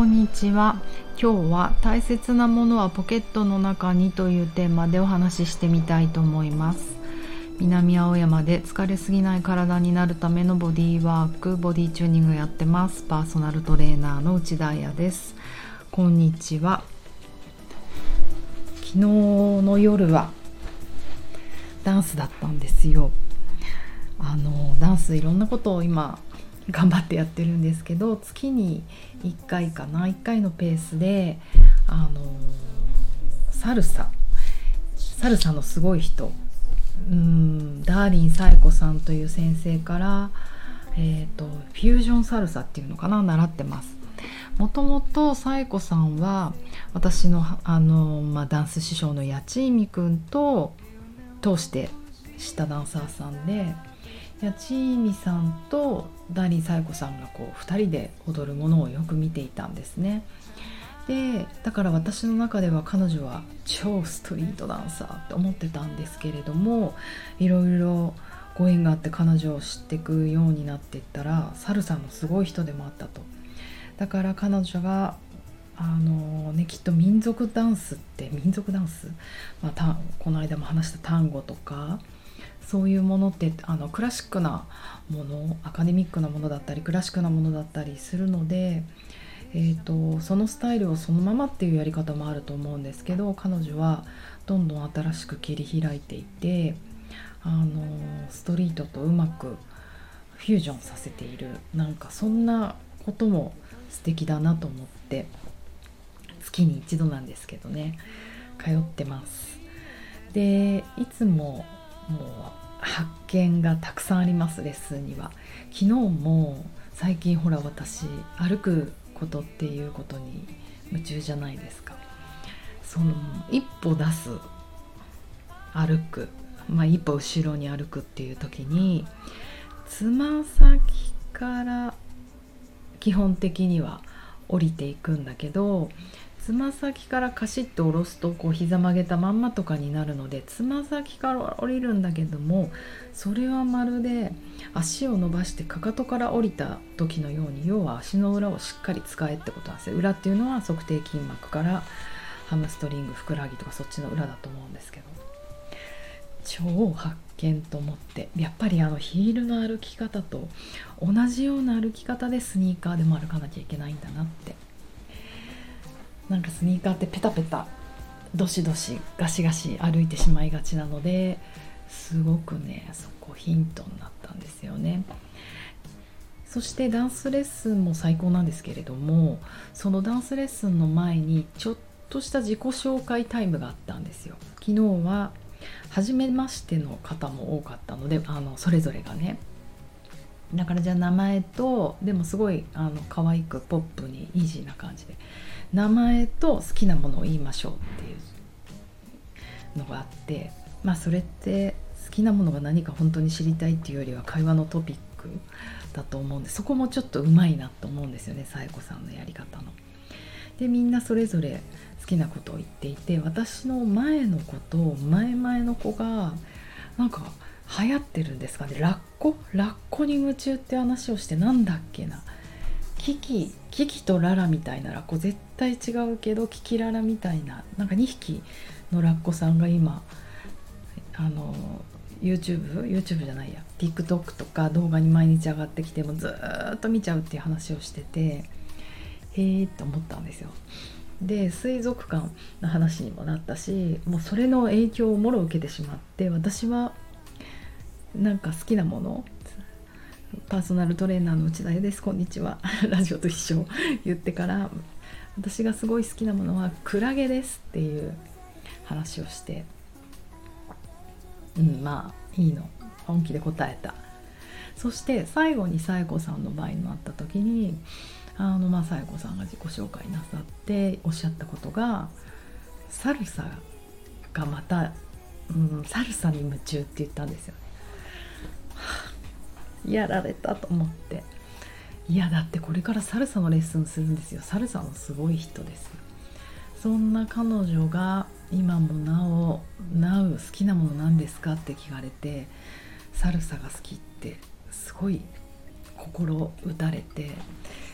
こんにちは。今日は大切なものはポケットの中にというテーマでお話ししてみたいと思います。南青山で疲れすぎない体になるためのボディーワーク、ボディチューニングやってます。パーソナルトレーナーの内田彩です。こんにちは。昨日の夜はダンスだったんですよ。ダンスいろんなことを今頑張ってやってるんですけど、月に1回かな、1回のペースでサルサのすごい人、ダーリンサエコさんという先生から、フュージョンサルサっていうのかな、習ってます。もともとサエコさんは私の、ダンス師匠の八千美くんと通して知ったダンサーさんで、八千美さんとダーリンサエコさんがこう2人で踊るものをよく見ていたんですね。でだから私の中では彼女は超ストリートダンサーって思ってたんですけれども、いろいろご縁があって彼女を知っていくようになっていったら、サルサのすごい人でもあったと。だから彼女がきっと民族ダンス、この間も話した単語とかそういうものってクラシックなもの、アカデミックなものだったりクラシックなものだったりするので、そのスタイルをそのままっていうやり方もあると思うんですけど、彼女はどんどん新しく切り開いていて、ストリートとうまくフュージョンさせている、なんかそんなことも素敵だなと思って、月に一度なんですけどね、通ってます。でいつももう発見がたくさんあります、レッスンには。昨日も最近ほら私歩くことっていうことに夢中じゃないですか。その一歩出す歩く、一歩後ろに歩くっていう時に、つま先から基本的には降りていくんだけど、つま先からカシッと下ろすとこう膝曲げたまんまとかになるので、つま先から降りるんだけども、それはまるで足を伸ばしてかかとから降りた時のように、要は足の裏をしっかり使えってことなんですよ。裏っていうのは足底筋膜からハムストリング、ふくらはぎとかそっちの裏だと思うんですけど、超発見と思って、やっぱりヒールの歩き方と同じような歩き方でスニーカーでも歩かなきゃいけないんだなって。なんかスニーカーってペタペタどしどしガシガシ歩いてしまいがちなので、すごくねそこヒントになったんですよね。そしてダンスレッスンも最高なんですけれども、そのダンスレッスンの前にちょっとした自己紹介タイムがあったんですよ。昨日は初めましての方も多かったので、それぞれがね、だからじゃあ名前と、でもすごい可愛くポップにイージーな感じで、名前と好きなものを言いましょうっていうのがあって、それって好きなものが何か本当に知りたいっていうよりは会話のトピックだと思うんで、そこもちょっとうまいなと思うんですよね、さえこさんのやり方の。でみんなそれぞれ好きなことを言っていて、私の前の子と前々の子がなんか流行ってるんですかね、ラッコに夢中って話をして、なんだっけな、キキとララみたいなラッコ、絶対違うけどキキララみたいな、なんか2匹のラッコさんが今YouTube じゃないや TikTok とか動画に毎日上がってきて、もずっと見ちゃうっていう話をしてて、と思ったんですよ。で水族館の話にもなったし、もうそれの影響をもろ受けてしまって、私はなんか好きなもの、パーソナルトレーナーの内田です、こんにちはラジオと一緒言ってから、私がすごい好きなものはクラゲですっていう話をして、いいの本気で答えた。そして最後にさえこさんの場合になった時に、さえこさんが自己紹介なさっておっしゃったことが、サルサがまた、サルサに夢中って言ったんですよね。やられたと思って、いやだってこれからサルサのレッスンするんですよ、サルサのすごい人です。そんな彼女が今もなお好きなものなんですかって聞かれて、サルサが好きってすごい心打たれて、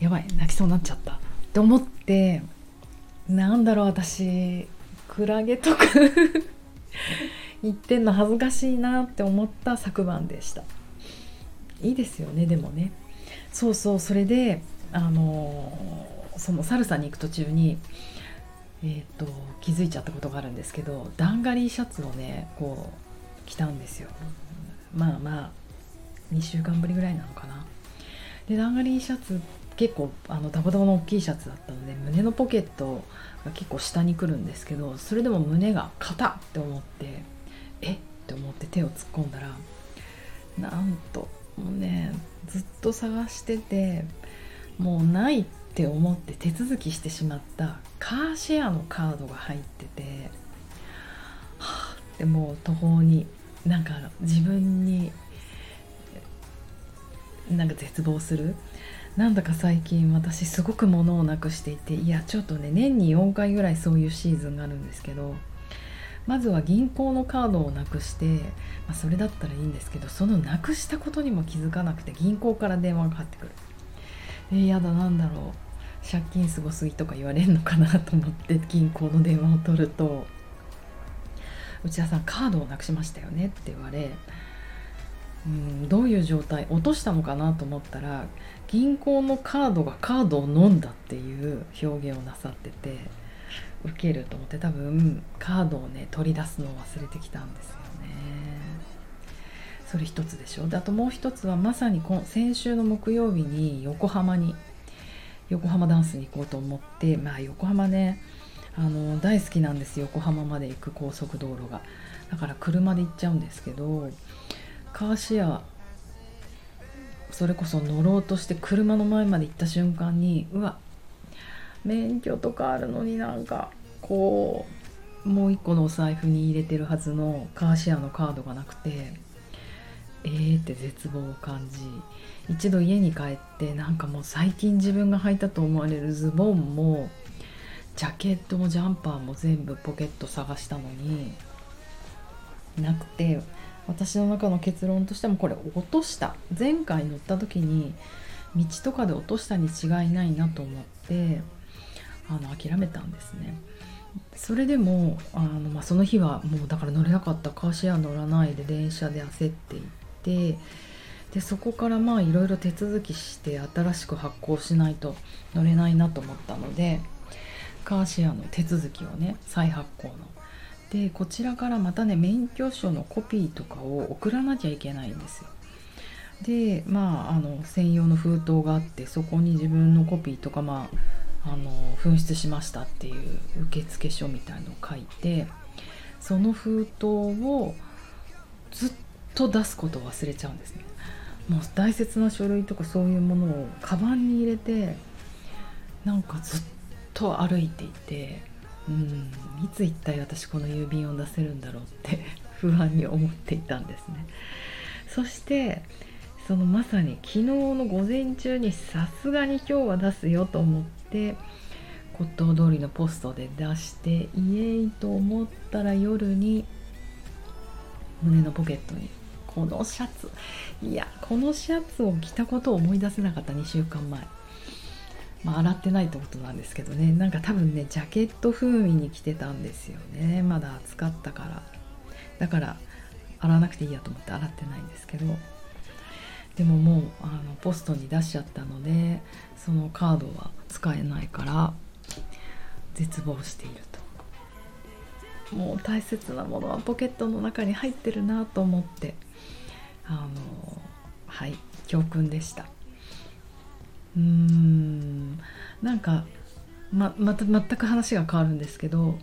やばい泣きそうになっちゃったって思って、なんだろう私クラゲとか言ってんの恥ずかしいなって思った昨晩でした。いいですよねでもね。そうそう、それでそのサルサに行く途中に気づいちゃったことがあるんですけど、ダンガリーシャツをねこう着たんですよ。まあまあ2週間ぶりぐらいなのかな。でダンガリーシャツ結構ダボダボの大きいシャツだったので、胸のポケットが結構下に来るんですけど、それでも胸が硬って思って、えって思って手を突っ込んだら、なんともうねずっと探しててもうないって思って手続きしてしまったカーシェアのカードが入ってて、はぁってもう途方に、なんか自分になんか絶望する。なんだか最近私すごく物をなくしていて、いやちょっとね年に4回ぐらいそういうシーズンがあるんですけど、まずは銀行のカードをなくして、それだったらいいんですけど、そのなくしたことにも気づかなくて銀行から電話がかかってくる。やだなんだろう借金すごすぎとか言われるのかなと思って銀行の電話を取ると、内田さんカードをなくしましたよねって言われ、どういう状態、落としたのかなと思ったら銀行のカードがカードを飲んだっていう表現をなさっててウケると思って、多分カードをね取り出すのを忘れてきたんですよね。それ一つでしょ。であともう一つはまさに先週の木曜日に横浜ダンスに行こうと思って、横浜ね大好きなんです。横浜まで行く高速道路が、だから車で行っちゃうんですけど、カーシェアそれこそ乗ろうとして車の前まで行った瞬間に、うわ免許とかあるのになんかこうもう一個のお財布に入れてるはずのカーシェアのカードがなくて、って絶望を感じ、一度家に帰ってなんかもう最近自分が履いたと思われるズボンもジャケットもジャンパーも全部ポケット探したのになくて、私の中の結論としてもこれ落とした、前回乗った時に道とかで落としたに違いないなと思って諦めたんですね。それでもその日はもうだから乗れなかった、カーシェア乗らないで電車で焦っていって、でそこからいろいろ手続きして新しく発行しないと乗れないなと思ったので、カーシェアの手続きをね再発行ので、こちらからまたね免許証のコピーとかを送らなきゃいけないんですよ。で専用の封筒があって、そこに自分のコピーとか紛失しましたっていう受付書みたいのを書いて、その封筒をずっと出すことを忘れちゃうんですね。もう大切な書類とかそういうものをカバンに入れてなんかずっと歩いていて、いつ一体私この郵便を出せるんだろうって不安に思っていたんですね。そしてそのまさに昨日の午前中にさすがに今日は出すよと思って骨董通りのポストで出してイエーイと思ったら、夜に胸のポケットにこのシャツを着たことを思い出せなかった2週間前、洗ってないってことなんですけどね、なんか多分ねジャケット風味に着てたんですよね。まだ暑かったから、だから洗わなくていいやと思って洗ってないんですけど、でももうポストに出しちゃったのでそのカードは使えないから絶望していると。もう大切なものはポケットの中に入ってるなと思って、教訓でした。なんか また全く話が変わるんですけど、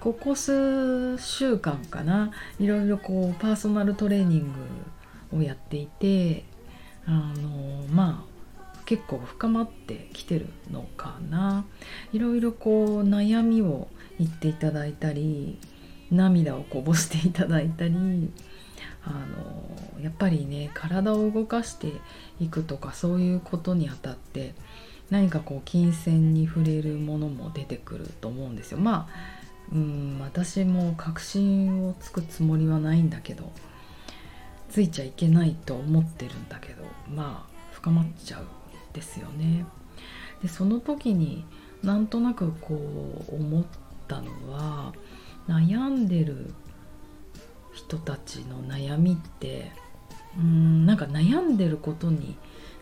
ここ数週間かないろいろこうパーソナルトレーニングをやっていて、結構深まってきてるのかな。いろいろこう悩みを言っていただいたり、涙をこぼしていただいたり、やっぱりね体を動かしていくとかそういうことにあたって何かこう金銭に触れるものも出てくると思うんですよ。私も確信をつくつもりはないんだけど、ついちゃいけないと思ってるんだけど深まっちゃうんですよね。でその時になんとなくこう思ったのは、悩んでる人たちの悩みってなんか悩んでることに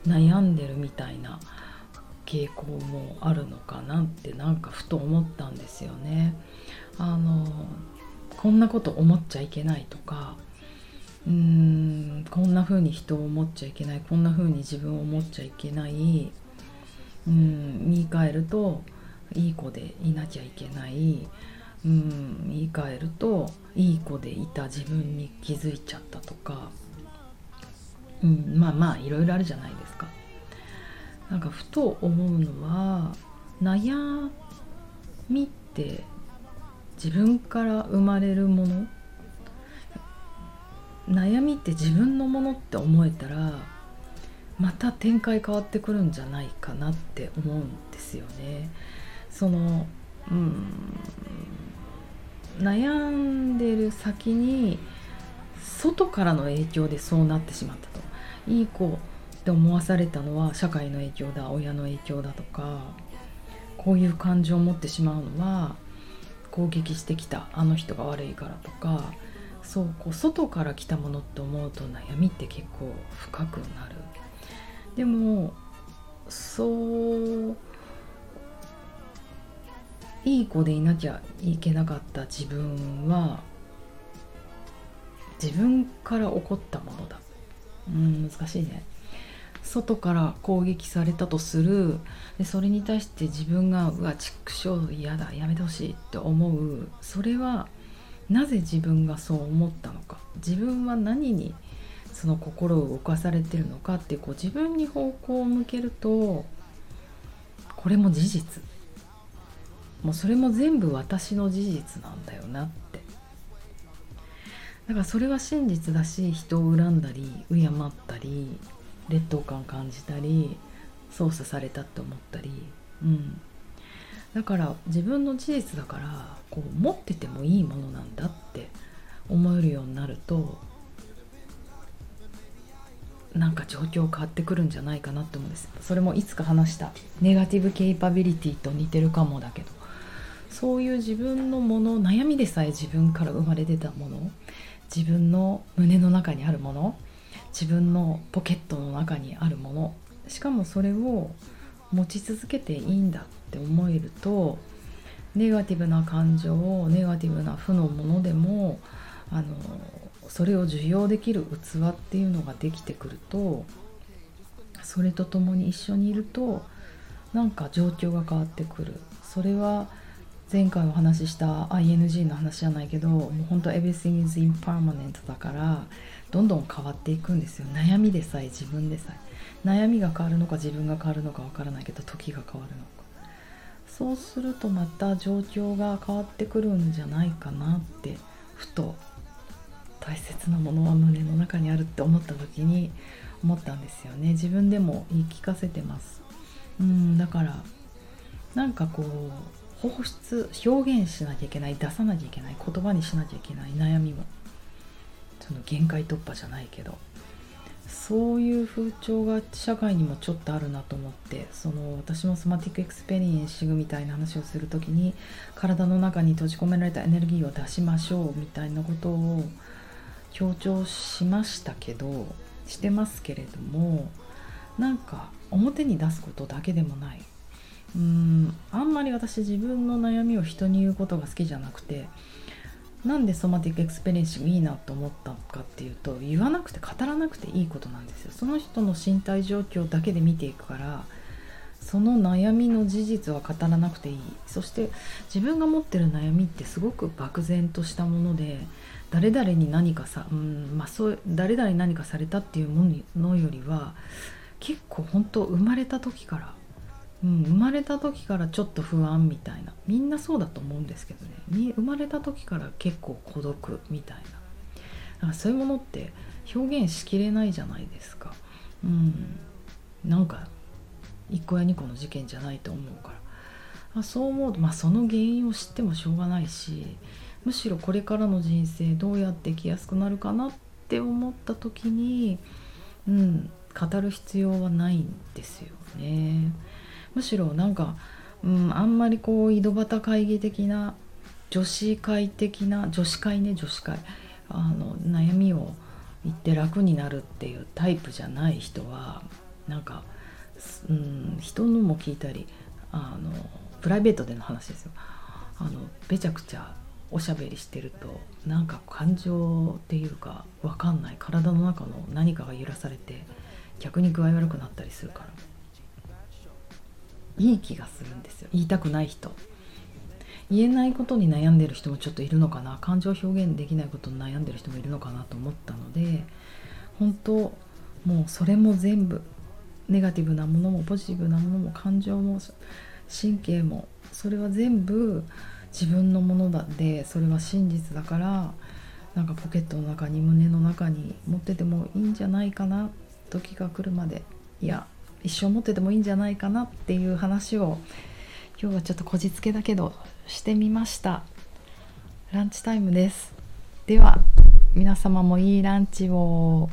悩んでるみたいな傾向もあるのかなってなんかふと思ったんですよね。こんなこと思っちゃいけないとか、こんな風に人を思っちゃいけない、こんな風に自分を思っちゃいけない、言い換えるといい子でいなきゃいけない、言い換えるといい子でいた自分に気づいちゃったとか、まあまあいろいろあるじゃないですか。なんかふと思うのは、悩みって自分から生まれるもの、悩みって自分のものって思えたらまた展開変わってくるんじゃないかなって思うんですよね。悩んでる先に外からの影響でそうなってしまったと、いい子って思わされたのは社会の影響だ、親の影響だとか、こういう感情を持ってしまうのは攻撃してきたあの人が悪いからとか、こう外から来たものって思うと悩みって結構深くなる。でもいい子でいなきゃいけなかった自分は自分から起こったものだ。難しいね。外から攻撃されたとする。でそれに対して自分がうわちくしょう嫌だやめてほしいって思う。それはなぜ自分がそう思ったのか、自分は何にその心を動かされてるのかってこう自分に方向を向けると、これも事実、もうそれも全部私の事実なんだよなって、だからそれは真実だし、人を恨んだり敬ったり劣等感感じたり操作されたって思ったり、だから自分の事実だからこう持っててもいいものなんだって思えるようになると、なんか状況変わってくるんじゃないかなって思うんです。それもいつか話したネガティブケイパビリティと似てるかもだけど、そういう自分のもの、悩みでさえ自分から生まれ出たもの、自分の胸の中にあるもの、自分のポケットの中にあるもの、しかもそれを持ち続けていいんだって思えると、ネガティブな感情を、ネガティブな負のものでもそれを受容できる器っていうのができてくると、それと共に一緒にいるとなんか状況が変わってくる。それは前回お話しした ING の話じゃないけど、もう本当 Everything is impermanent だからどんどん変わっていくんですよ。悩みでさえ、自分でさえ、悩みが変わるのか自分が変わるのかわからないけど、時が変わるのか、そうするとまた状況が変わってくるんじゃないかなって、ふと大切なものは胸の中にあるって思った時に思ったんですよね。自分でも言い聞かせてます。だからなんかこう放出、表現しなきゃいけない、出さなきゃいけない、言葉にしなきゃいけない、悩みもその限界突破じゃないけど、そういう風潮が社会にもちょっとあるなと思って、私もソマティックエクスペリエンシングみたいな話をするときに、体の中に閉じ込められたエネルギーを出しましょうみたいなことを強調しましたけど、してますけれども、なんか表に出すことだけでもない、あんまり私自分の悩みを人に言うことが好きじゃなくて、なんでソマティックエクスペリエンシングいいなと思ったかっていうと、言わなくて語らなくていいことなんですよ。その人の身体状況だけで見ていくから、その悩みの事実は語らなくていい。そして自分が持ってる悩みってすごく漠然としたもので、誰々に何か誰々に何かされたっていうものよりは、結構本当生まれた時から生まれた時からちょっと不安みたいな、みんなそうだと思うんですけどね、生まれた時から結構孤独みたいな、だからそういうものって表現しきれないじゃないですか。なんか1個や2個の事件じゃないと思うから、そう思うと、その原因を知ってもしょうがないし、むしろこれからの人生どうやって生きやすくなるかなって思った時に、語る必要はないんですよね。むしろなんか、あんまりこう井戸端会議的な女子会悩みを言って楽になるっていうタイプじゃない人はなんか、人のも聞いたりプライベートでの話ですよ、べちゃくちゃおしゃべりしてるとなんか感情っていうかわかんない体の中の何かが揺らされて逆に具合悪くなったりするからいい気がするんですよ。言いたくない人、言えないことに悩んでる人もちょっといるのかな、感情表現できないことに悩んでる人もいるのかなと思ったので、本当もうそれも全部ネガティブなものもポジティブなものも感情も神経もそれは全部自分のものだって、それは真実だから、なんかポケットの中に胸の中に持っててもいいんじゃないかな、時が来るまでいや一生持っててもいいんじゃないかなっていう話を今日はちょっとこじつけだけどしてみました。ランチタイムです。では皆様もいいランチを。